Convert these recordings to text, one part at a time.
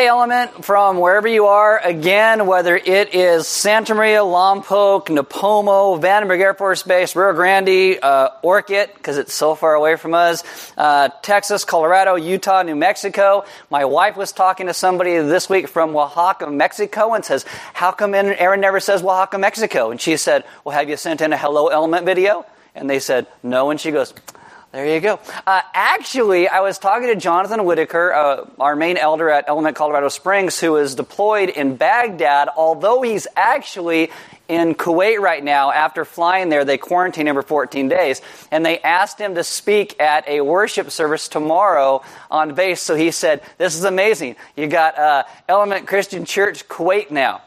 Hey, Element, from wherever you are, again, whether it is Santa Maria, Lompoc, Napomo, Vandenberg Air Force Base, Rio Grande, Orchid, because it's so far away from us, Texas, Colorado, Utah, New Mexico. My wife was talking to somebody this week from Oaxaca, Mexico, and says, how come Aaron never says Oaxaca, Mexico? And she said, well, have you sent in a Hello Element video? And they said, no, and she goes, there you go. Actually, I was talking to Jonathan Whitaker, our main elder at Element Colorado Springs, who is deployed in Baghdad, although he's actually in Kuwait right now. After flying there, they quarantined him for 14 days, and they asked him to speak at a worship service tomorrow on base. So he said, this is amazing. You got Element Christian Church Kuwait now.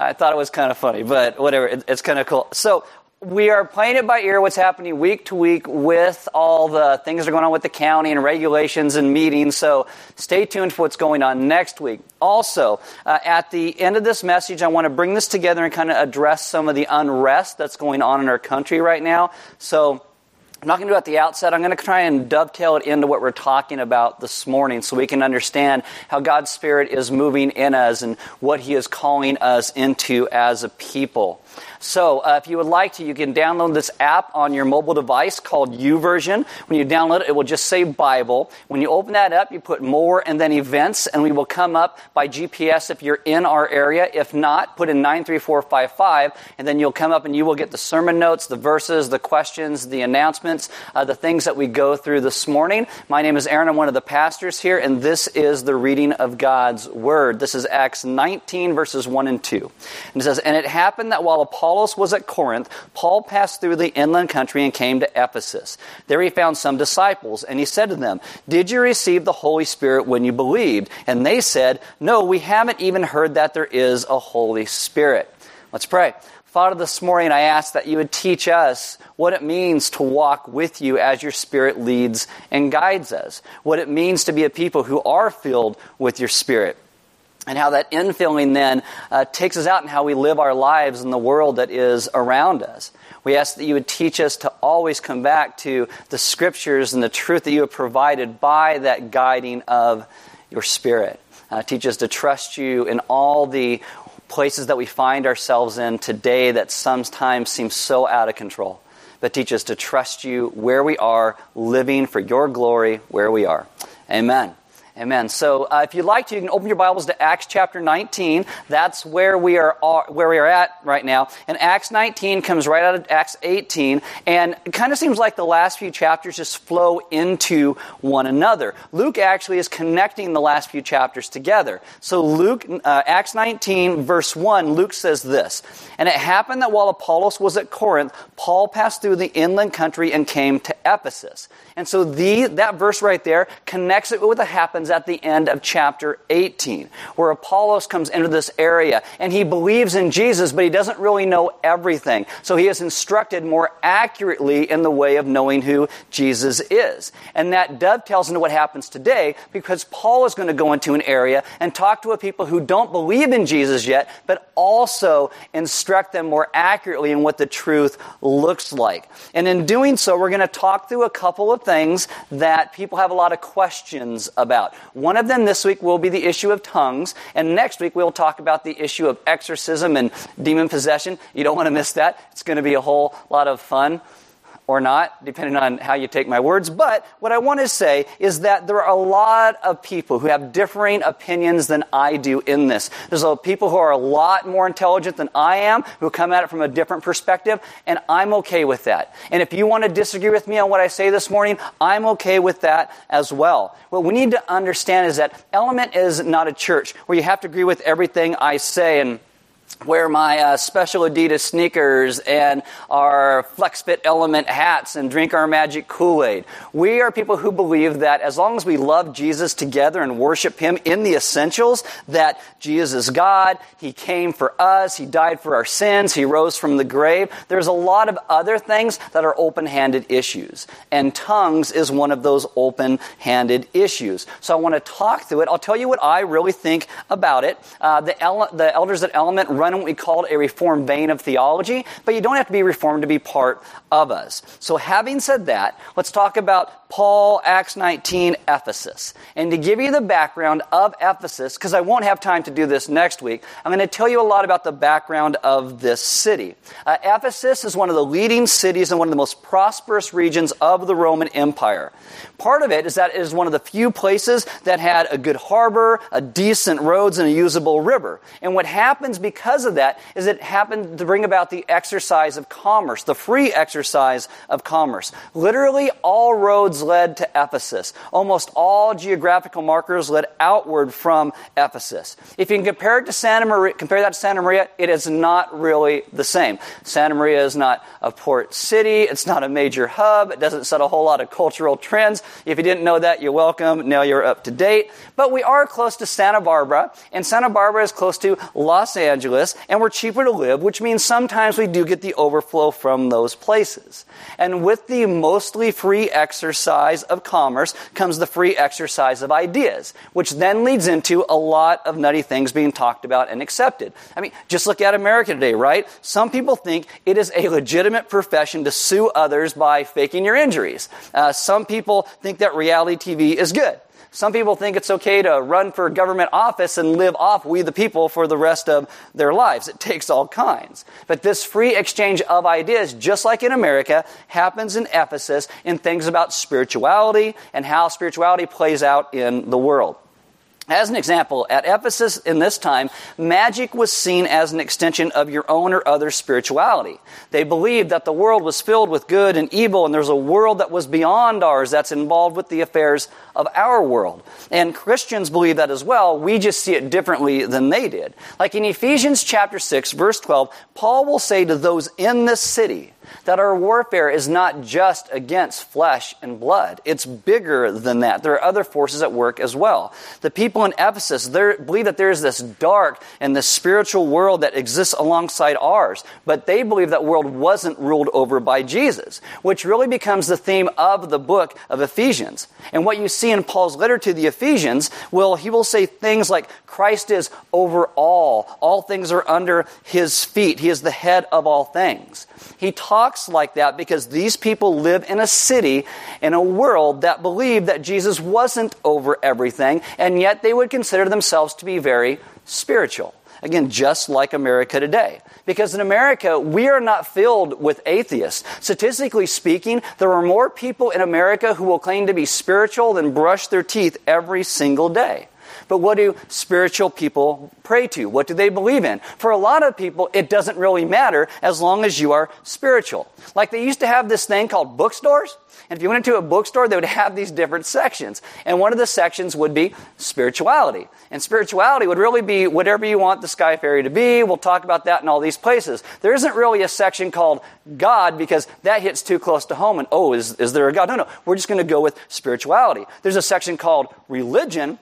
I thought it was kind of funny, but whatever. It's kind of cool. So we are playing it by ear what's happening week to week with all the things that are going on with the county and regulations and meetings, so stay tuned for what's going on next week. Also, at the end of this message, I want to bring this together and kind of address some of the unrest that's going on in our country right now. So I'm not going to do it at the outset. I'm going to try and dovetail it into what we're talking about this morning so we can understand how God's Spirit is moving in us and what He is calling us into as a people. So if you would like to, you can download this app on your mobile device called YouVersion. When you download it, it will just say Bible. When you open that up, you put more and then events, and we will come up by GPS if you're in our area. If not, put in 93455, and then you'll come up and you will get the sermon notes, the verses, the questions, the announcements, the things that we go through this morning. My name is Aaron. I'm one of the pastors here, and this is the reading of God's Word. This is Acts 19, verses 1 and 2. And it says, "And it happened that while Apollos was at Corinth, Paul passed through the inland country and came to Ephesus. There he found some disciples, and he said to them, 'Did you receive the Holy Spirit when you believed?' And they said, 'No, we haven't even heard that there is a Holy Spirit.'" Let's pray. Father, this morning I ask that you would teach us what it means to walk with you as your Spirit leads and guides us, what it means to be a people who are filled with your Spirit, and how that infilling then takes us out and how we live our lives in the world that is around us. We ask that you would teach us to always come back to the Scriptures and the truth that you have provided by that guiding of your Spirit. Teach us to trust you in all the places that we find ourselves in today that sometimes seem so out of control, but teach us to trust you where we are, living for your glory where we are. Amen. Amen. So if you'd like to, you can open your Bibles to Acts chapter 19. That's where we are at right now. And Acts 19 comes right out of Acts 18, and it kind of seems like the last few chapters just flow into one another. Luke actually is connecting the last few chapters together. So Luke, Acts 19, verse 1, Luke says this, "And it happened that while Apollos was at Corinth, Paul passed through the inland country and came to Ephesus." And so that verse right there connects it with what happened at the end of chapter 18, where Apollos comes into this area, and he believes in Jesus, but he doesn't really know everything. So he is instructed more accurately in the way of knowing who Jesus is. And that dovetails into what happens today, because Paul is going to go into an area and talk to a people who don't believe in Jesus yet, but also instruct them more accurately in what the truth looks like. And in doing so, we're going to talk through a couple of things that people have a lot of questions about. One of them this week will be the issue of tongues, and next week we'll talk about the issue of exorcism and demon possession. You don't want to miss that. It's going to be a whole lot of fun, or not, depending on how you take my words. But what I want to say is that there are a lot of people who have differing opinions than I do in this. There's people who are a lot more intelligent than I am, who come at it from a different perspective, and I'm okay with that. And if you want to disagree with me on what I say this morning, I'm okay with that as well. What we need to understand is that Element is not a church where you have to agree with everything I say and wear my special Adidas sneakers and our FlexFit Element hats and drink our magic Kool-Aid. We are people who believe that as long as we love Jesus together and worship Him in the essentials, that Jesus is God, He came for us, He died for our sins, He rose from the grave. There's a lot of other things that are open-handed issues, and tongues is one of those open-handed issues. So I want to talk through it. I'll tell you what I really think about it. The elders at Element run what we call a Reformed vein of theology, but you don't have to be Reformed to be part of us. So having said that, let's talk about Paul, Acts 19, Ephesus. And to give you the background of Ephesus, because I won't have time to do this next week, I'm going to tell you a lot about the background of this city. Ephesus is one of the leading cities and one of the most prosperous regions of the Roman Empire. Part of it is that it is one of the few places that had a good harbor, a decent roads, and a usable river. And what happens because of that is it happened to bring about the exercise of commerce, the free exercise of commerce. Literally, all roads led to Ephesus. Almost all geographical markers led outward from Ephesus. If you can compare it to compare that to Santa Maria, it is not really the same. Santa Maria is not a port city. It's not a major hub. It doesn't set a whole lot of cultural trends. If you didn't know that, you're welcome. Now you're up to date. But we are close to Santa Barbara, and Santa Barbara is close to Los Angeles, and we're cheaper to live, which means sometimes we do get the overflow from those places. And with the mostly free exercise of commerce comes the free exercise of ideas, which then leads into a lot of nutty things being talked about and accepted. I mean, just look at America today, right? Some people think it is a legitimate profession to sue others by faking your injuries. Some people think that reality TV is good. Some people think it's okay to run for government office and live off we the people for the rest of their lives. It takes all kinds. But this free exchange of ideas, just like in America, happens in Ephesus in things about spirituality and how spirituality plays out in the world. As an example, at Ephesus in this time, magic was seen as an extension of your own or other spirituality. They believed that the world was filled with good and evil, and there's a world that was beyond ours that's involved with the affairs of our world. And Christians believe that as well. We just see it differently than they did. Like in Ephesians chapter 6, verse 12, Paul will say to those in this city that our warfare is not just against flesh and blood. It's bigger than that. There are other forces at work as well. The people in Ephesus believe that there is this dark and this spiritual world that exists alongside ours, but they believe that world wasn't ruled over by Jesus, which really becomes the theme of the book of Ephesians. And what you see in Paul's letter to the Ephesians, he will say things like, Christ is over all. All things are under his feet. He is the head of all things. He talks like that because these people live in a city, in a world that believed that Jesus wasn't over everything, and yet they would consider themselves to be very spiritual. Again, just like America today. Because in America, we are not filled with atheists. Statistically speaking, there are more people in America who will claim to be spiritual than brush their teeth every single day. But what do spiritual people pray to? What do they believe in? For a lot of people, it doesn't really matter as long as you are spiritual. Like they used to have this thing called bookstores. And if you went into a bookstore, they would have these different sections. And one of the sections would be spirituality. And spirituality would really be whatever you want the Sky Fairy to be. We'll talk about that in all these places. There isn't really a section called God because that hits too close to home. And, is there a God? No. We're just going to go with spirituality. There's a section called religion.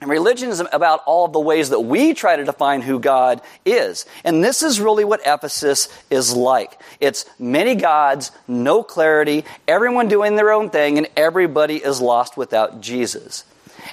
And religion is about all of the ways that we try to define who God is. And this is really what Ephesus is like. It's many gods, no clarity, everyone doing their own thing, and everybody is lost without Jesus.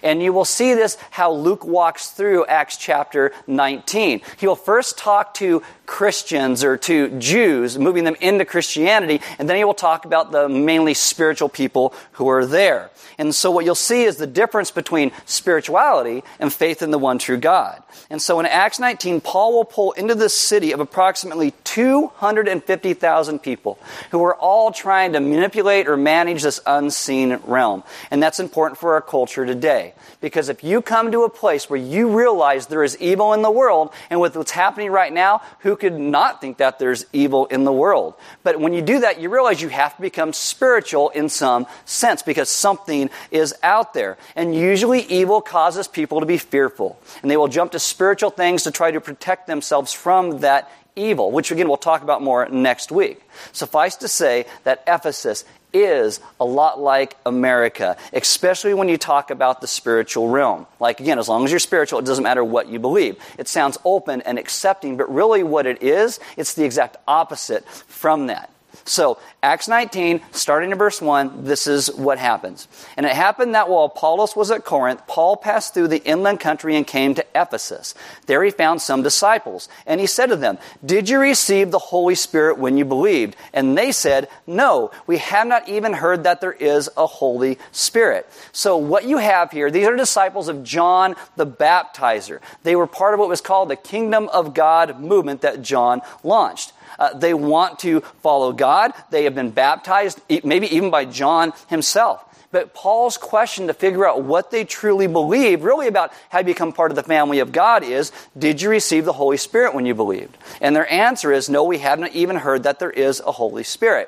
And you will see this how Luke walks through Acts chapter 19. He will first talk to Christians or to Jews, moving them into Christianity, and then he will talk about the mainly spiritual people who are there. And so what you'll see is the difference between spirituality and faith in the one true God. And so in Acts 19, Paul will pull into this city of approximately 250,000 people who are all trying to manipulate or manage this unseen realm. And that's important for our culture today. Because if you come to a place where you realize there is evil in the world, and with what's happening right now, who could not think that there's evil in the world? But when you do that, you realize you have to become spiritual in some sense because something is out there. And usually evil causes people to be fearful. And they will jump to spiritual things to try to protect themselves from that evil, which again we'll talk about more next week. Suffice to say that Ephesus is a lot like America, especially when you talk about the spiritual realm. Like, again, as long as you're spiritual, it doesn't matter what you believe. It sounds open and accepting, but really what it is, it's the exact opposite from that. So, Acts 19, starting in verse 1, this is what happens. And it happened that while Apollos was at Corinth, Paul passed through the inland country and came to Ephesus. There he found some disciples. And he said to them, "Did you receive the Holy Spirit when you believed?" And they said, "No, we have not even heard that there is a Holy Spirit." So what you have here, these are disciples of John the Baptizer. They were part of what was called the Kingdom of God movement that John launched. They want to follow God. They have been baptized, maybe even by John himself. But Paul's question to figure out what they truly believe, really about how you become part of the family of God, is, did you receive the Holy Spirit when you believed? And their answer is, no, we haven't even heard that there is a Holy Spirit.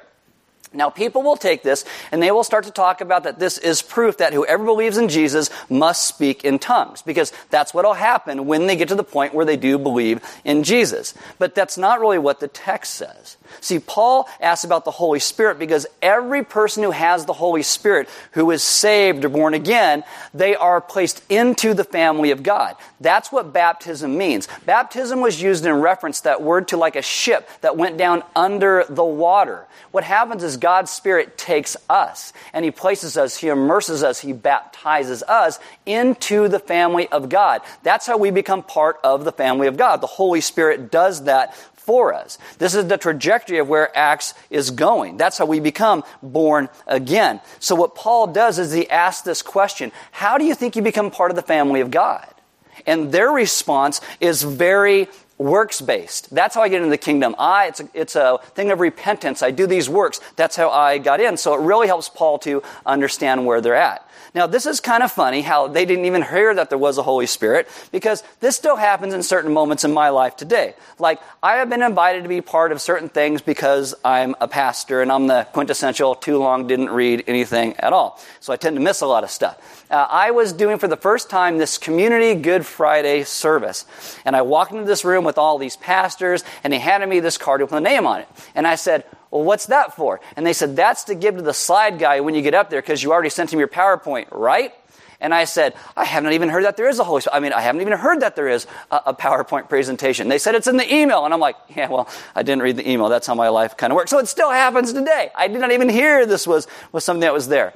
Now, people will take this, and they will start to talk about that this is proof that whoever believes in Jesus must speak in tongues, because that's what will happen when they get to the point where they do believe in Jesus. But that's not really what the text says. See, Paul asks about the Holy Spirit because every person who has the Holy Spirit, who is saved or born again, they are placed into the family of God. That's what baptism means. Baptism was used in reference, that word, to like a ship that went down under the water. What happens is God's Spirit takes us, and He places us, He immerses us, He baptizes us into the family of God. That's how we become part of the family of God. The Holy Spirit does that for us. This is the trajectory of where Acts is going. That's how we become born again. So what Paul does is he asks this question, how do you think you become part of the family of God? And their response is very works-based. That's how I get into the kingdom. It's a thing of repentance. I do these works. That's how I got in. So it really helps Paul to understand where they're at. Now, this is kind of funny how they didn't even hear that there was a Holy Spirit, because this still happens in certain moments in my life today. Like, I have been invited to be part of certain things because I'm a pastor and I'm the quintessential too long didn't read anything at all. So I tend to miss a lot of stuff. I was doing for the first time this community Good Friday service. And I walked into this room with all these pastors and they handed me this card with a name on it. And I said, "Well, what's that for?" And they said, "That's to give to the slide guy when you get up there because you already sent him your PowerPoint, right?" And I said, "I haven't even heard that there is a Holy Spirit. I mean, I haven't even heard that there is a PowerPoint presentation." They said, "It's in the email." And I'm like, yeah, well, I didn't read the email. That's how my life kind of works. So it still happens today. I did not even hear this was something that was there.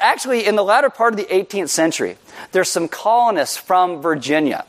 Actually, in the latter part of the 18th century, there's some colonists from Virginia.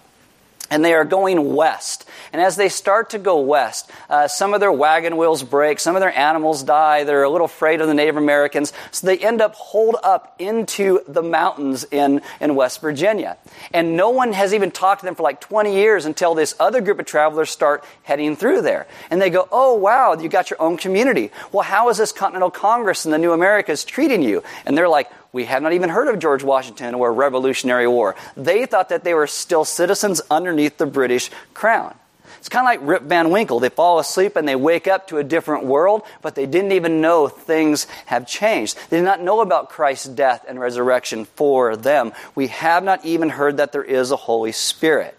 And they are going west. And as they start to go west, some of their wagon wheels break, some of their animals die, they're a little afraid of the Native Americans, so they end up holed up into the mountains in West Virginia. And no one has even talked to them for like 20 years until this other group of travelers start heading through there. And they go, "Oh, wow, you got your own community. Well, how is this Continental Congress and the New Americas treating you?" And they're like, "We have not even heard of George Washington or Revolutionary War." They thought that they were still citizens underneath the British crown. It's kind of like Rip Van Winkle. They fall asleep and they wake up to a different world, but they didn't even know things have changed. They did not know about Christ's death and resurrection for them. We have not even heard that there is a Holy Spirit.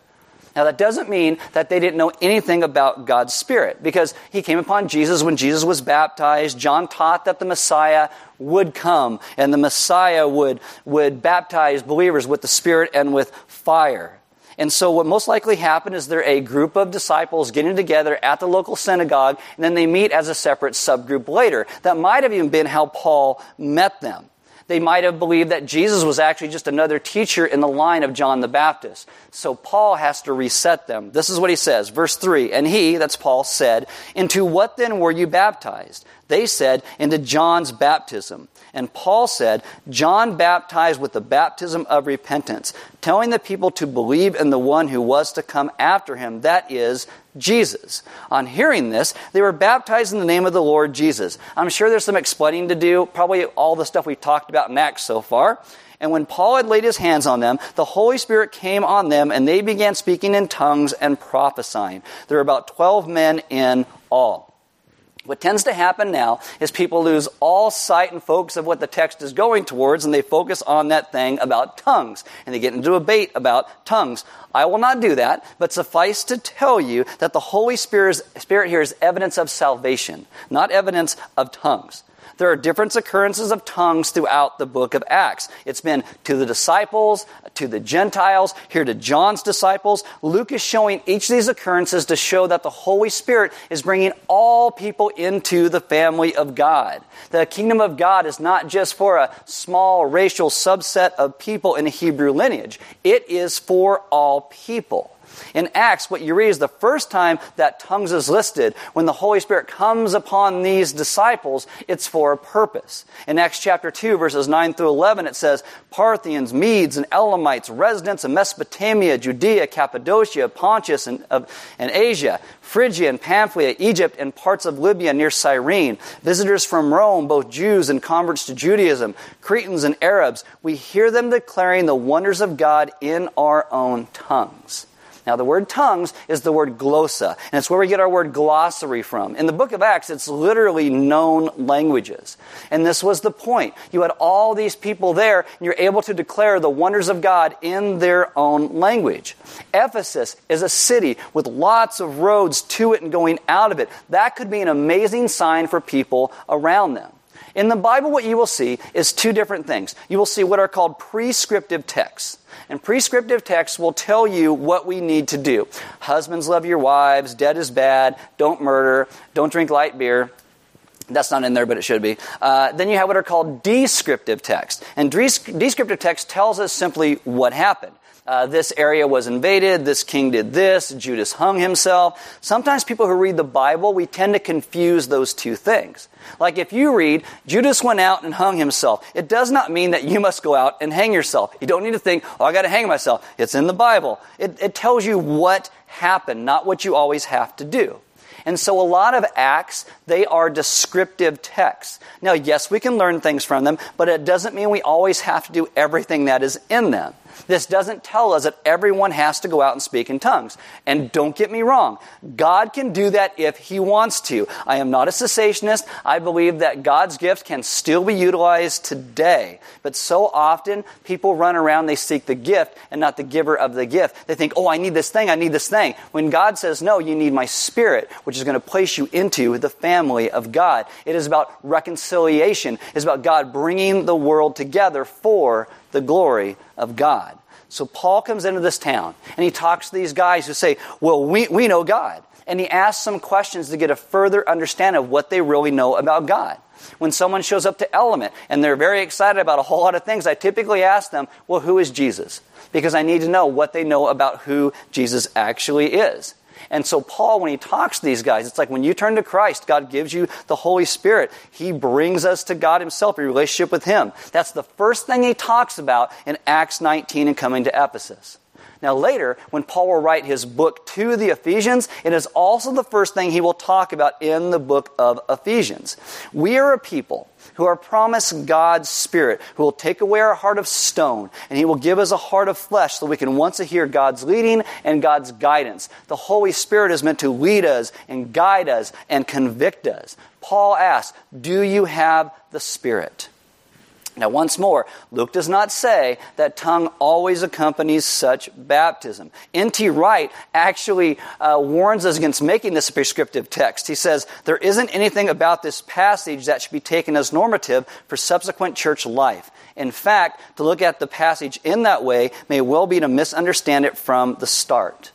Now, that doesn't mean that they didn't know anything about God's Spirit, because He came upon Jesus when Jesus was baptized. John taught that the Messiah would come, and the Messiah would baptize believers with the Spirit and with fire. And so what most likely happened is there a group of disciples getting together at the local synagogue, and then they meet as a separate subgroup later. That might have even been how Paul met them. They might have believed that Jesus was actually just another teacher in the line of John the Baptist. So Paul has to reset them. This is what he says, verse 3, "And he," that's Paul, "said, 'Into what then were you baptized?' They said, 'Into John's baptism.' And Paul said, 'John baptized with the baptism of repentance, telling the people to believe in the one who was to come after him, that is, Jesus.' On hearing this, they were baptized in the name of the Lord Jesus." I'm sure there's some explaining to do, probably all the stuff we've talked about in Acts so far. "And when Paul had laid his hands on them, the Holy Spirit came on them, and they began speaking in tongues and prophesying. There were about 12 men in all." What tends to happen now is people lose all sight and focus of what the text is going towards, and they focus on that thing about tongues, and they get into a debate about tongues. I will not do that, but suffice to tell you that the Holy Spirit here is evidence of salvation, not evidence of tongues. There are different occurrences of tongues throughout the book of Acts. It's been to the disciples, to the Gentiles, here to John's disciples. Luke is showing each of these occurrences to show that the Holy Spirit is bringing all people into the family of God. The kingdom of God is not just for a small racial subset of people in a Hebrew lineage. It is for all people. In Acts, what you read is the first time that tongues is listed. When the Holy Spirit comes upon these disciples, it's for a purpose. In Acts chapter 2, verses 9 through 11, it says, Parthians, Medes, and Elamites, residents of Mesopotamia, Judea, Cappadocia, Pontus, and Asia, Phrygia and Pamphylia, Egypt, and parts of Libya near Cyrene, visitors from Rome, both Jews and converts to Judaism, Cretans and Arabs, we hear them declaring the wonders of God in our own tongues. Now, the word tongues is the word glossa, and it's where we get our word glossary from. In the book of Acts, it's literally known languages. And this was the point. You had all these people there, and you're able to declare the wonders of God in their own language. Ephesus is a city with lots of roads to it and going out of it. That could be an amazing sign for people around them. In the Bible, what you will see is two different things. You will see what are called prescriptive texts. And prescriptive texts will tell you what we need to do. Husbands, love your wives. Debt is bad. Don't murder. Don't drink light beer. That's not in there, but it should be. Then you have what are called descriptive texts. And descriptive text tells us simply what happened. This area was invaded, this king did this, Judas hung himself. Sometimes people who read the Bible, we tend to confuse those two things. Like if you read, Judas went out and hung himself, it does not mean that you must go out and hang yourself. You don't need to think, oh, I got to hang myself. It's in the Bible. It tells you what happened, not what you always have to do. And so a lot of Acts, they are descriptive texts. Now, yes, we can learn things from them, but it doesn't mean we always have to do everything that is in them. This doesn't tell us that everyone has to go out and speak in tongues. And don't get me wrong, God can do that if He wants to. I am not a cessationist. I believe that God's gift can still be utilized today. But so often, people run around, they seek the gift and not the giver of the gift. They think, oh, I need this thing, I need this thing. When God says, no, you need my Spirit, which is going to place you into the family of God. It is about reconciliation. It is about God bringing the world together for the glory of God. So Paul comes into this town, and he talks to these guys who say, well, we know God. And he asks some questions to get a further understanding of what they really know about God. When someone shows up to Element, and they're very excited about a whole lot of things, I typically ask them, well, who is Jesus? Because I need to know what they know about who Jesus actually is. And so Paul, when he talks to these guys, it's like when you turn to Christ, God gives you the Holy Spirit. He brings us to God Himself, a relationship with Him. That's the first thing he talks about in Acts 19 and coming to Ephesus. Now later, when Paul will write his book to the Ephesians, it is also the first thing he will talk about in the book of Ephesians. We are a people who are promised God's Spirit, who will take away our heart of stone, and He will give us a heart of flesh so we can once hear God's leading and God's guidance. The Holy Spirit is meant to lead us and guide us and convict us. Paul asks, do you have the Spirit? Now, once more, Luke does not say that tongue always accompanies such baptism. N.T. Wright actually warns us against making this a prescriptive text. He says, there isn't anything about this passage that should be taken as normative for subsequent church life. In fact, to look at the passage in that way may well be to misunderstand it from the start.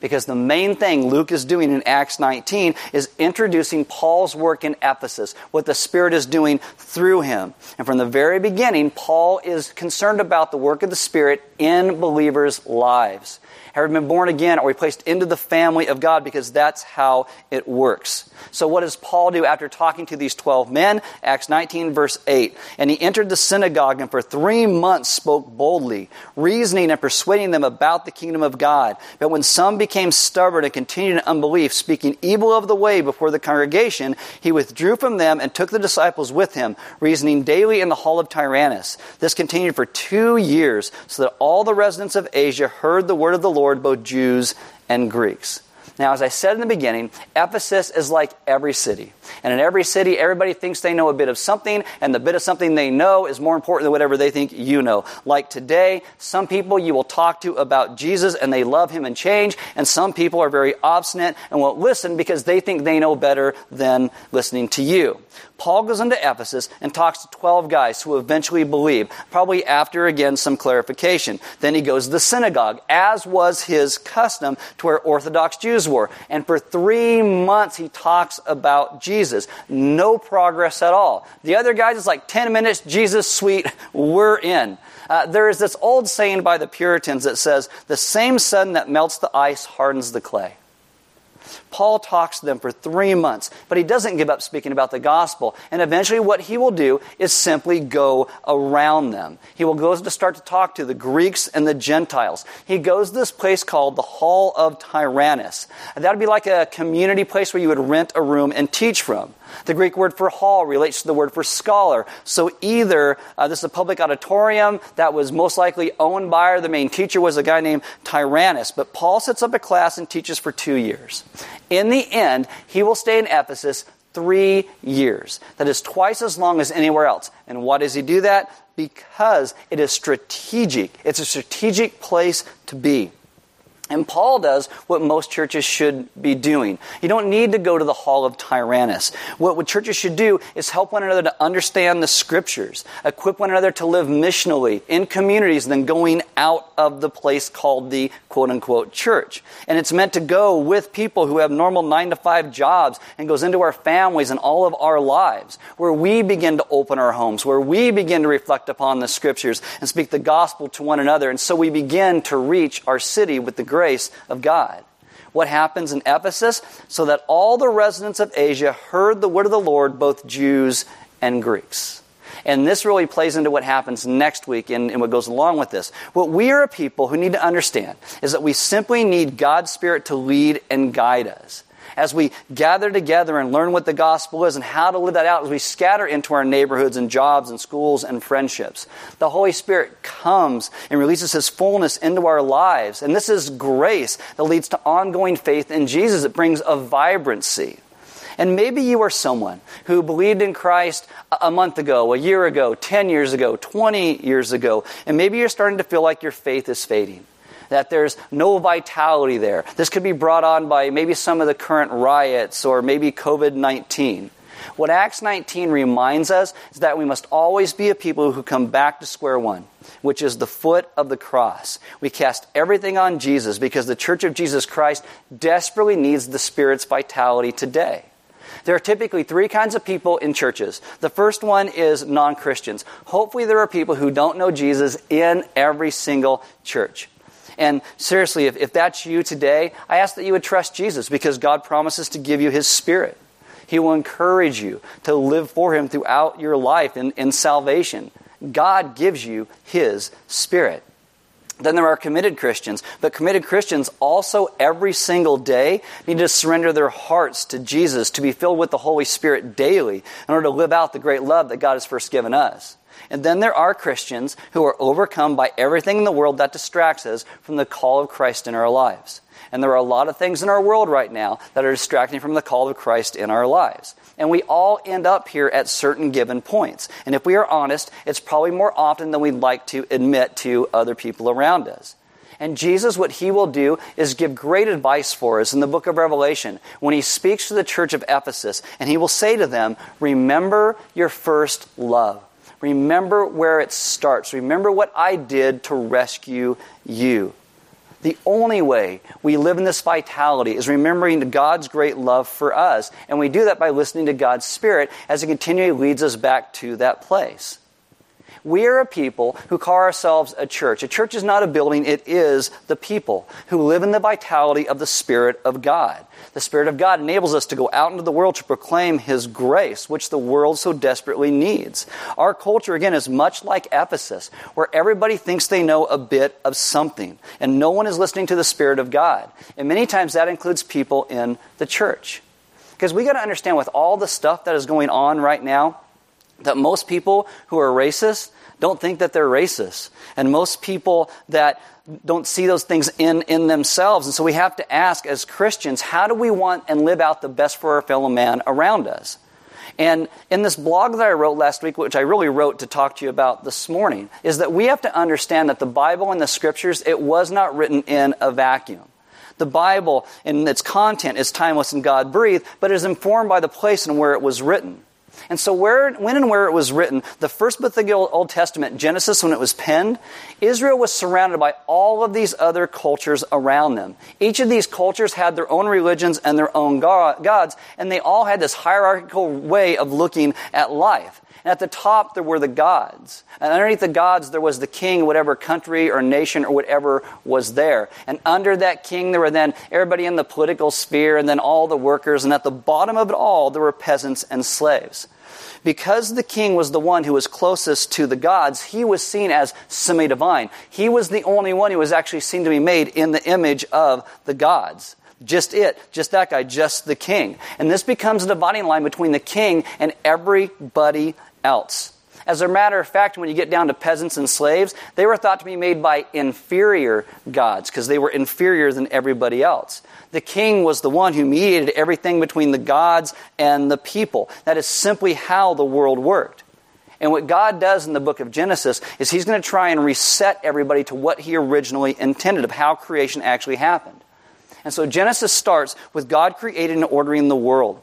Because the main thing Luke is doing in Acts 19 is introducing Paul's work in Ephesus, what the Spirit is doing through him. And from the very beginning, Paul is concerned about the work of the Spirit in believers' lives. Have we been born again? Are we placed into the family of God? Because that's how it works. So what does Paul do after talking to these 12 men? Acts 19, verse 8. And he entered the synagogue and for 3 months spoke boldly, reasoning and persuading them about the kingdom of God. But when some became stubborn and continued in unbelief, speaking evil of the way before the congregation, he withdrew from them and took the disciples with him, reasoning daily in the Hall of Tyrannus. This continued for 2 years, so that all the residents of Asia heard the word of the Lord, both Jews and Greeks. Now, as I said in the beginning, Ephesus is like every city. And in every city, everybody thinks they know a bit of something, and the bit of something they know is more important than whatever they think you know. Like today, some people you will talk to about Jesus, and they love Him and change, and some people are very obstinate and won't listen because they think they know better than listening to you. Paul goes into Ephesus and talks to 12 guys who eventually believe, probably after, again, some clarification. Then he goes to the synagogue, as was his custom, to where Orthodox Jews were. And for 3 months, he talks about Jesus. No progress at all. The other guys, it's like 10 minutes, Jesus, sweet, we're in. There is this old saying by the Puritans that says, the same sun that melts the ice hardens the clay. Paul talks to them for 3 months, but he doesn't give up speaking about the gospel. And eventually what he will do is simply go around them. He will go to start to talk to the Greeks and the Gentiles. He goes to this place called the Hall of Tyrannus. That would be like a community place where you would rent a room and teach from. The Greek word for hall relates to the word for scholar. So either this is a public auditorium that was most likely owned by, or the main teacher was a guy named Tyrannus. But Paul sets up a class and teaches for 2 years. In the end, he will stay in Ephesus 3 years. That is twice as long as anywhere else. And why does he do that? Because it is strategic. It's a strategic place to be. And Paul does what most churches should be doing. You don't need to go to the Hall of Tyrannus. What churches should do is help one another to understand the Scriptures, equip one another to live missionally in communities, and then going out of the place called the quote-unquote church. And it's meant to go with people who have normal 9-to-5 jobs and goes into our families and all of our lives, where we begin to open our homes, where we begin to reflect upon the Scriptures and speak the gospel to one another. And so we begin to reach our city with the grace of God. What happens in Ephesus? So that all the residents of Asia heard the word of the Lord, both Jews and Greeks. And this really plays into what happens next week and what goes along with this. What we are a people who need to understand is that we simply need God's Spirit to lead and guide us. As we gather together and learn what the gospel is and how to live that out, as we scatter into our neighborhoods and jobs and schools and friendships, the Holy Spirit comes and releases His fullness into our lives. And this is grace that leads to ongoing faith in Jesus. It brings a vibrancy. And maybe you are someone who believed in Christ a month ago, a year ago, 10 years ago, 20 years ago, and maybe you're starting to feel like your faith is fading, that there's no vitality there. This could be brought on by maybe some of the current riots or maybe COVID-19. What Acts 19 reminds us is that we must always be a people who come back to square one, which is the foot of the cross. We cast everything on Jesus because the Church of Jesus Christ desperately needs the Spirit's vitality today. There are typically three kinds of people in churches. The first one is non-Christians. Hopefully there are people who don't know Jesus in every single church. And seriously, if that's you today, I ask that you would trust Jesus because God promises to give you His Spirit. He will encourage you to live for Him throughout your life in salvation. God gives you His Spirit. Then there are committed Christians, but committed Christians also every single day need to surrender their hearts to Jesus to be filled with the Holy Spirit daily in order to live out the great love that God has first given us. And then there are Christians who are overcome by everything in the world that distracts us from the call of Christ in our lives. And there are a lot of things in our world right now that are distracting from the call of Christ in our lives. And we all end up here at certain given points. And if we are honest, it's probably more often than we'd like to admit to other people around us. And Jesus, what He will do is give great advice for us in the book of Revelation when He speaks to the church of Ephesus. And He will say to them, remember your first love. Remember where it starts. Remember what I did to rescue you. The only way we live in this vitality is remembering God's great love for us. And we do that by listening to God's Spirit as He continually leads us back to that place. We are a people who call ourselves a church. A church is not a building, it is the people who live in the vitality of the Spirit of God. The Spirit of God enables us to go out into the world to proclaim His grace, which the world so desperately needs. Our culture, again, is much like Ephesus, where everybody thinks they know a bit of something, and no one is listening to the Spirit of God. And many times that includes people in the church. Because we got to understand with all the stuff that is going on right now, that most people who are racist don't think that they're racist. And most people that don't see those things in themselves. And so we have to ask as Christians, how do we want and live out the best for our fellow man around us? And in this blog that I wrote last week, which I really wrote to talk to you about this morning, is that we have to understand that the Bible and the Scriptures, it was not written in a vacuum. The Bible and its content is timeless and God-breathed, but it is informed by the place and where it was written. And so when and where it was written, the first book of the Old Testament, Genesis, when it was penned, Israel was surrounded by all of these other cultures around them. Each of these cultures had their own religions and their own gods, and they all had this hierarchical way of looking at life. And at the top, there were the gods. And underneath the gods, there was the king, whatever country or nation or whatever was there. And under that king, there were then everybody in the political sphere and then all the workers. And at the bottom of it all, there were peasants and slaves. Because the king was the one who was closest to the gods, he was seen as semi-divine. He was the only one who was actually seen to be made in the image of the gods. Just it, just that guy, just the king. And this becomes the dividing line between the king and everybody else. As a matter of fact, when you get down to peasants and slaves, they were thought to be made by inferior gods because they were inferior than everybody else. The king was the one who mediated everything between the gods and the people. That is simply how the world worked. And what God does in the book of Genesis is he's going to try and reset everybody to what he originally intended of how creation actually happened. And so Genesis starts with God creating and ordering the world.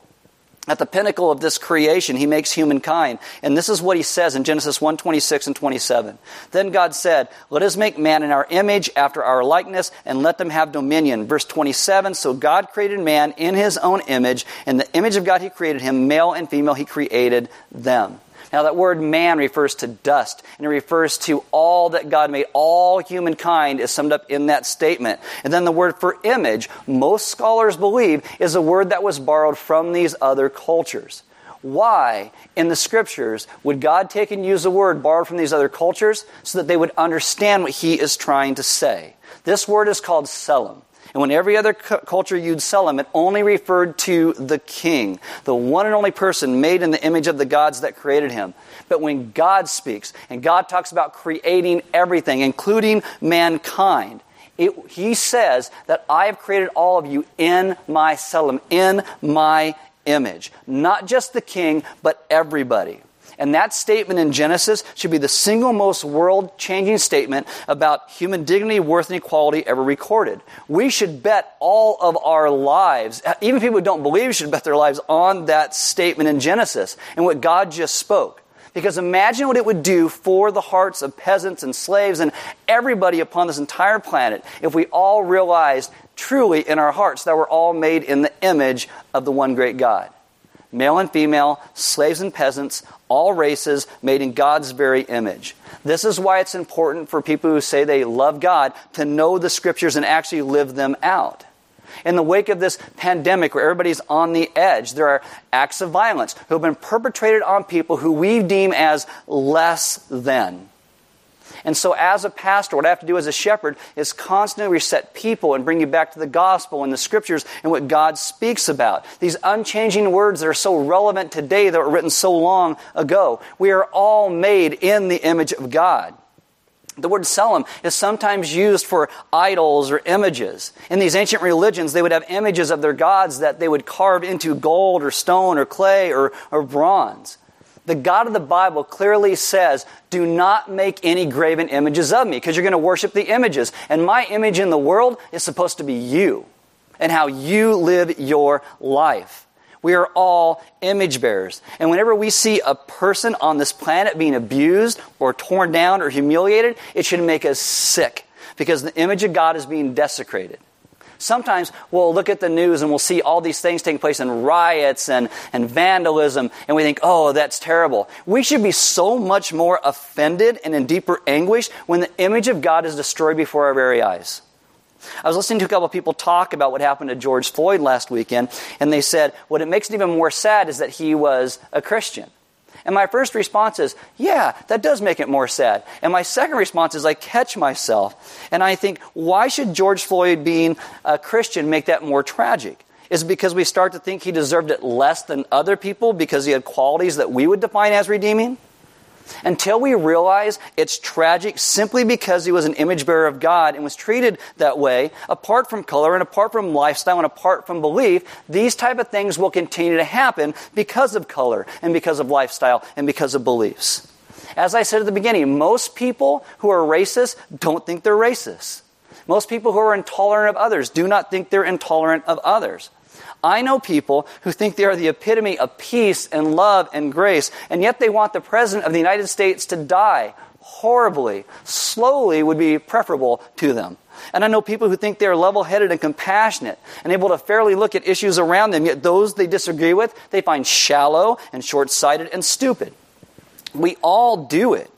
At the pinnacle of this creation, he makes humankind. And this is what he says in Genesis 1:26 and 27. Then God said, let us make man in our image, after our likeness, and let them have dominion. Verse 27, so God created man in his own image. In the image of God he created him, male and female he created them. Now that word man refers to dust, and it refers to all that God made. All humankind is summed up in that statement. And then the word for image, most scholars believe, is a word that was borrowed from these other cultures. Why, in the Scriptures, would God take and use a word borrowed from these other cultures so that they would understand what he is trying to say? This word is called Selim. And when every other culture used Selim, it only referred to the king, the one and only person made in the image of the gods that created him. But when God speaks, and God talks about creating everything, including mankind, he says that I have created all of you in my Selim, in my image. Not just the king, but everybody. And that statement in Genesis should be the single most world-changing statement about human dignity, worth, and equality ever recorded. We should bet all of our lives, even people who don't believe should bet their lives on that statement in Genesis and what God just spoke. Because imagine what it would do for the hearts of peasants and slaves and everybody upon this entire planet if we all realized truly in our hearts that we're all made in the image of the one great God. Male and female, slaves and peasants, all races made in God's very image. This is why it's important for people who say they love God to know the Scriptures and actually live them out. In the wake of this pandemic where everybody's on the edge, there are acts of violence who have been perpetrated on people who we deem as less than. And so as a pastor, what I have to do as a shepherd is constantly reset people and bring you back to the gospel and the Scriptures and what God speaks about. These unchanging words that are so relevant today that were written so long ago. We are all made in the image of God. The word Selim is sometimes used for idols or images. In these ancient religions, they would have images of their gods that they would carve into gold or stone or clay or bronze. The God of the Bible clearly says, do not make any graven images of me, because you're going to worship the images. And my image in the world is supposed to be you and how you live your life. We are all image bearers. And whenever we see a person on this planet being abused or torn down or humiliated, it should make us sick, because the image of God is being desecrated. Sometimes we'll look at the news and we'll see all these things taking place in riots and vandalism, and we think, oh, that's terrible. We should be so much more offended and in deeper anguish when the image of God is destroyed before our very eyes. I was listening to a couple of people talk about what happened to George Floyd last weekend, and they said, what it makes it even more sad is that he was a Christian. And my first response is, yeah, that does make it more sad. And my second response is I catch myself. And I think, why should George Floyd being a Christian make that more tragic? Is it because we start to think he deserved it less than other people because he had qualities that we would define as redeeming? Until we realize it's tragic simply because he was an image bearer of God and was treated that way, apart from color and apart from lifestyle and apart from belief, these type of things will continue to happen because of color and because of lifestyle and because of beliefs. As I said at the beginning, most people who are racist don't think they're racist. Most people who are intolerant of others do not think they're intolerant of others. I know people who think they are the epitome of peace and love and grace, and yet they want the President of the United States to die horribly. Slowly would be preferable to them. And I know people who think they are level-headed and compassionate and able to fairly look at issues around them, yet those they disagree with, they find shallow and short-sighted and stupid. We all do it.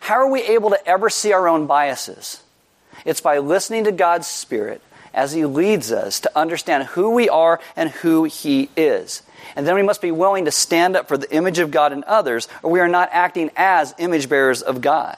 How are we able to ever see our own biases? It's by listening to God's Spirit as He leads us to understand who we are and who He is. And then we must be willing to stand up for the image of God in others, or we are not acting as image bearers of God.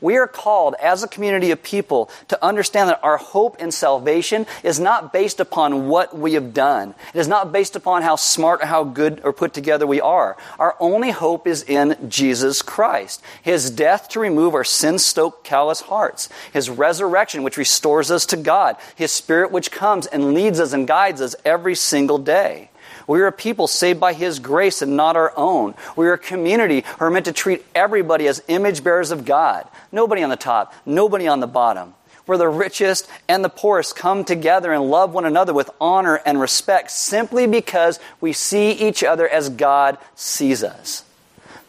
We are called as a community of people to understand that our hope in salvation is not based upon what we have done. It is not based upon how smart or how good or put together we are. Our only hope is in Jesus Christ. His death to remove our sin-stoked, callous hearts. His resurrection which restores us to God. His Spirit which comes and leads us and guides us every single day. We are a people saved by His grace and not our own. We are a community who are meant to treat everybody as image bearers of God. Nobody on the top, nobody on the bottom. Where the richest and the poorest come together and love one another with honor and respect simply because we see each other as God sees us.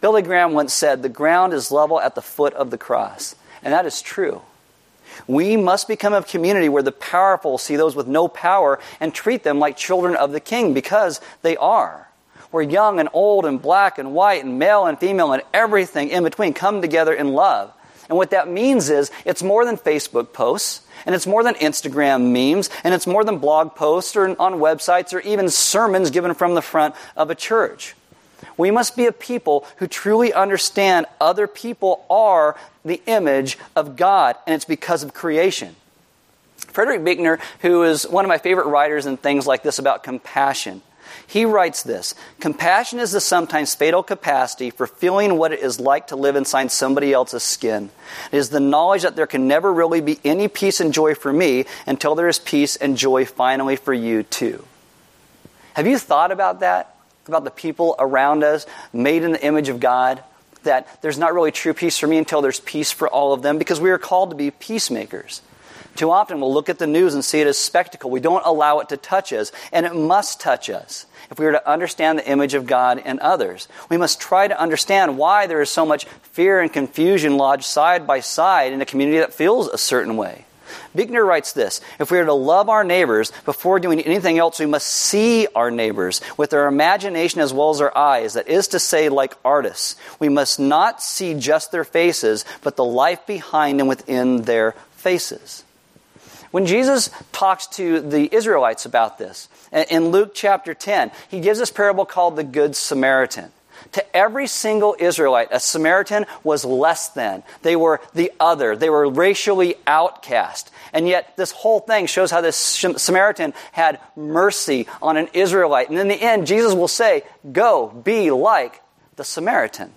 Billy Graham once said, "The ground is level at the foot of the cross." And that is true. We must become a community where the powerful see those with no power and treat them like children of the King, because they are. Where young and old and black and white and male and female and everything in between come together in love. And what that means is it's more than Facebook posts, and it's more than Instagram memes, and it's more than blog posts or on websites or even sermons given from the front of a church. We must be a people who truly understand other people are the image of God, and it's because of creation. Frederick Buechner, who is one of my favorite writers in things like this about compassion, he writes this: "Compassion is the sometimes fatal capacity for feeling what it is like to live inside somebody else's skin. It is the knowledge that there can never really be any peace and joy for me until there is peace and joy finally for you too." Have you thought about that? About the people around us, made in the image of God, that there's not really true peace for me until there's peace for all of them, because we are called to be peacemakers. Too often we'll look at the news and see it as spectacle. We don't allow it to touch us, and it must touch us if we are to understand the image of God in others. We must try to understand why there is so much fear and confusion lodged side by side in a community that feels a certain way. Buechner writes this: "If we are to love our neighbors, before doing anything else, we must see our neighbors with our imagination as well as our eyes, that is to say, like artists. We must not see just their faces, but the life behind and within their faces." When Jesus talks to the Israelites about this, in Luke chapter 10, he gives this parable called the Good Samaritan. To every single Israelite, a Samaritan was less than. They were the other. They were racially outcast. And yet this whole thing shows how this Samaritan had mercy on an Israelite. And in the end, Jesus will say, "Go, be like the Samaritan."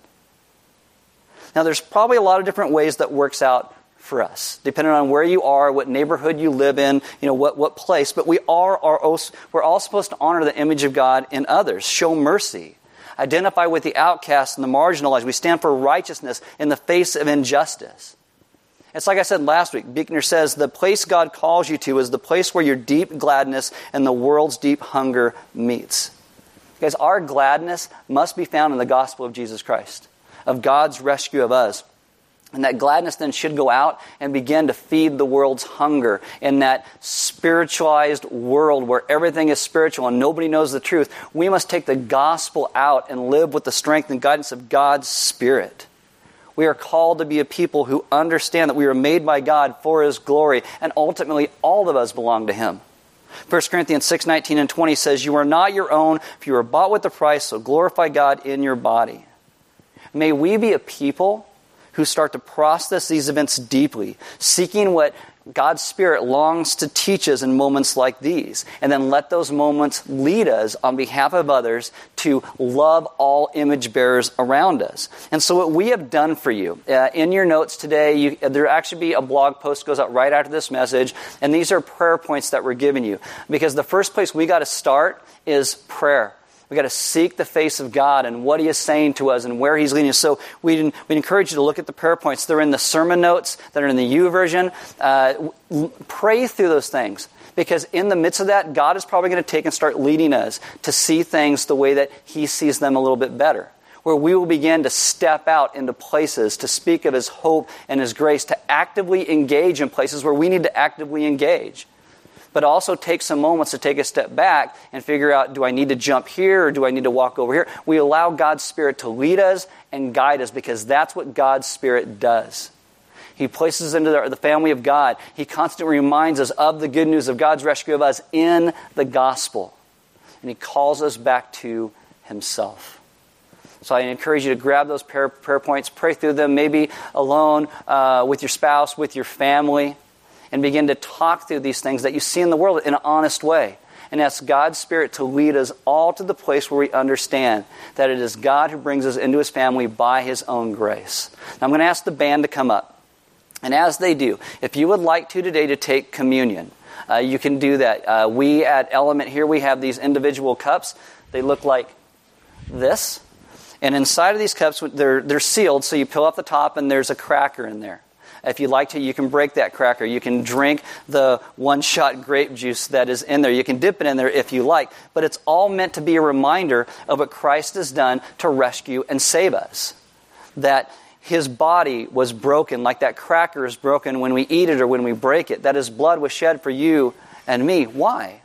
Now, there's probably a lot of different ways that works out for us, depending on where you are, what neighborhood you live in, what place. But we're all supposed to honor the image of God in others, show mercy. Identify with the outcast and the marginalized. We stand for righteousness in the face of injustice. It's like I said last week. Buechner says, "The place God calls you to is the place where your deep gladness and the world's deep hunger meets." Because our gladness must be found in the gospel of Jesus Christ, of God's rescue of us. And that gladness then should go out and begin to feed the world's hunger in that spiritualized world where everything is spiritual and nobody knows the truth. We must take the gospel out and live with the strength and guidance of God's Spirit. We are called to be a people who understand that we are made by God for His glory, and ultimately all of us belong to Him. 1 Corinthians 6:19 and 20 says, "You are not your own, if you are bought with a price, so glorify God in your body." May we be a people who start to process these events deeply, seeking what God's Spirit longs to teach us in moments like these, and then let those moments lead us on behalf of others to love all image bearers around us. And so what we have done for you, in your notes today, there will actually be a blog post that goes out right after this message, and these are prayer points that we're giving you, because the first place we got to start is prayer. We got to seek the face of God and what He is saying to us and where He's leading us. So we encourage you to look at the prayer points. They're in the sermon notes. They're in the YouVersion. Pray through those things, because in the midst of that, God is probably going to take and start leading us to see things the way that He sees them a little bit better, where we will begin to step out into places to speak of His hope and His grace, to actively engage in places where we need to actively engage. But also take some moments to take a step back and figure out, do I need to jump here or do I need to walk over here? We allow God's Spirit to lead us and guide us, because that's what God's Spirit does. He places us into the family of God. He constantly reminds us of the good news of God's rescue of us in the gospel. And He calls us back to Himself. So I encourage you to grab those prayer points, pray through them, maybe alone, with your spouse, with your family, and begin to talk through these things that you see in the world in an honest way, and ask God's Spirit to lead us all to the place where we understand that it is God who brings us into His family by His own grace. Now I'm going to ask the band to come up. And as they do, if you would like to today to take communion, you can do that. We at Element here, we have these individual cups. They look like this. And inside of these cups, they're sealed, so you peel up the top and there's a cracker in there. If you'd like to, you can break that cracker. You can drink the one-shot grape juice that is in there. You can dip it in there if you like. But it's all meant to be a reminder of what Christ has done to rescue and save us. That His body was broken like that cracker is broken when we eat it or when we break it. That His blood was shed for you and me. Why?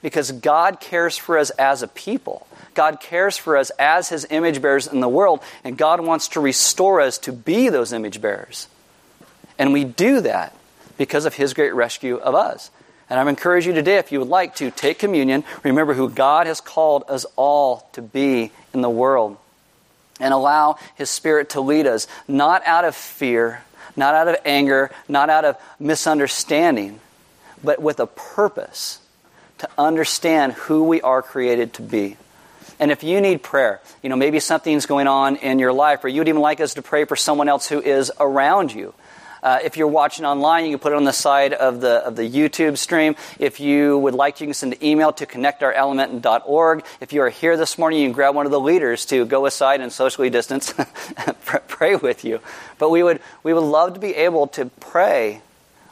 Because God cares for us as a people. God cares for us as His image bearers in the world. And God wants to restore us to be those image bearers. And we do that because of His great rescue of us. And I encourage you today, if you would like to, take communion. Remember who God has called us all to be in the world. And allow His Spirit to lead us, not out of fear, not out of anger, not out of misunderstanding, but with a purpose to understand who we are created to be. And if you need prayer, maybe something's going on in your life, or you'd even like us to pray for someone else who is around you. If you're watching online, you can put it on the side of the YouTube stream. If you would like to, you can send an email to connectourelement.org. If you are here this morning, you can grab one of the leaders to go aside and socially distance pray with you. But we would love to be able to pray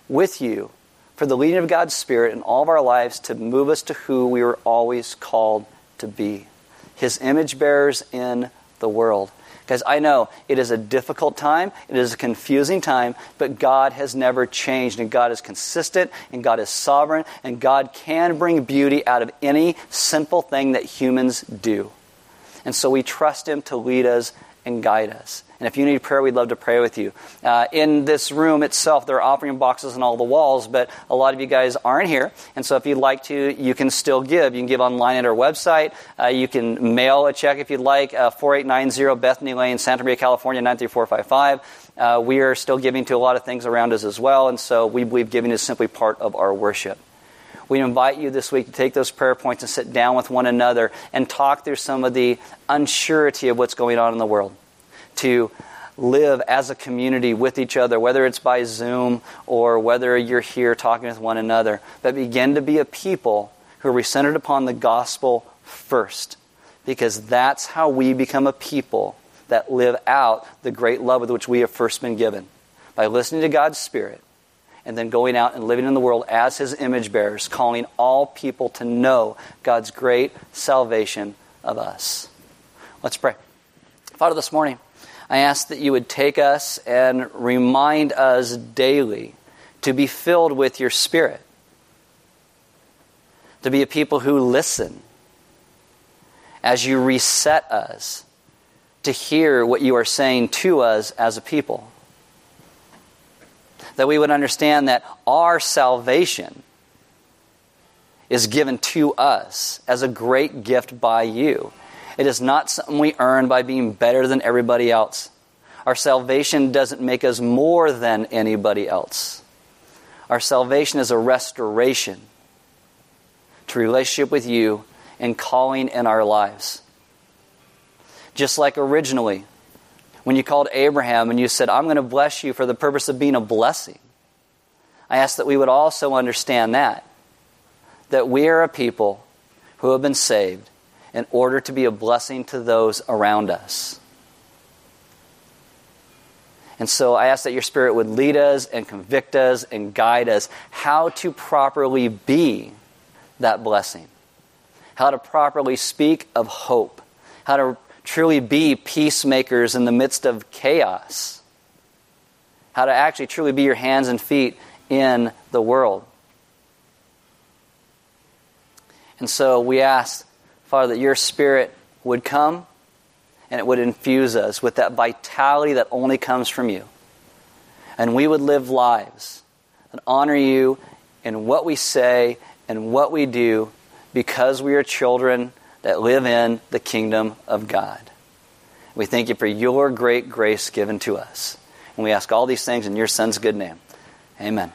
with you for the leading of God's Spirit in all of our lives to move us to who we were always called to be, His image bearers in the world. Because I know it is a difficult time, it is a confusing time, but God has never changed, and God is consistent, and God is sovereign, and God can bring beauty out of any simple thing that humans do. And so we trust Him to lead us and guide us. And if you need prayer, we'd love to pray with you. In this room itself, there are offering boxes on all the walls, but a lot of you guys aren't here. And so if you'd like to, you can still give. You can give online at our website. You can mail a check if you'd like, 4890 Bethany Lane, Santa Maria, California, 93455. We are still giving to a lot of things around us as well, and so we believe giving is simply part of our worship. We invite you this week to take those prayer points and sit down with one another and talk through some of the unsurety of what's going on in the world. To live as a community with each other, whether it's by Zoom or whether you're here talking with one another, but begin to be a people who are centered upon the gospel first, because that's how we become a people that live out the great love with which we have first been given, by listening to God's Spirit and then going out and living in the world as His image bearers, calling all people to know God's great salvation of us. Let's pray. Father, this morning, I ask that You would take us and remind us daily to be filled with Your Spirit, to be a people who listen as You reset us to hear what You are saying to us as a people. That we would understand that our salvation is given to us as a great gift by You. It is not something we earn by being better than everybody else. Our salvation doesn't make us more than anybody else. Our salvation is a restoration to relationship with You and calling in our lives. Just like originally, when You called Abraham and You said, I'm going to bless you for the purpose of being a blessing, I ask that we would also understand that we are a people who have been saved in order to be a blessing to those around us. And so I ask that your Spirit would lead us and convict us and guide us how to properly be that blessing, how to properly speak of hope, how to truly be peacemakers in the midst of chaos, how to actually truly be your hands and feet in the world. And so we ask, Father, that your Spirit would come and it would infuse us with that vitality that only comes from you. And we would live lives that honor you in what we say and what we do, because we are children that live in the kingdom of God. We thank you for your great grace given to us. And we ask all these things in your Son's good name. Amen.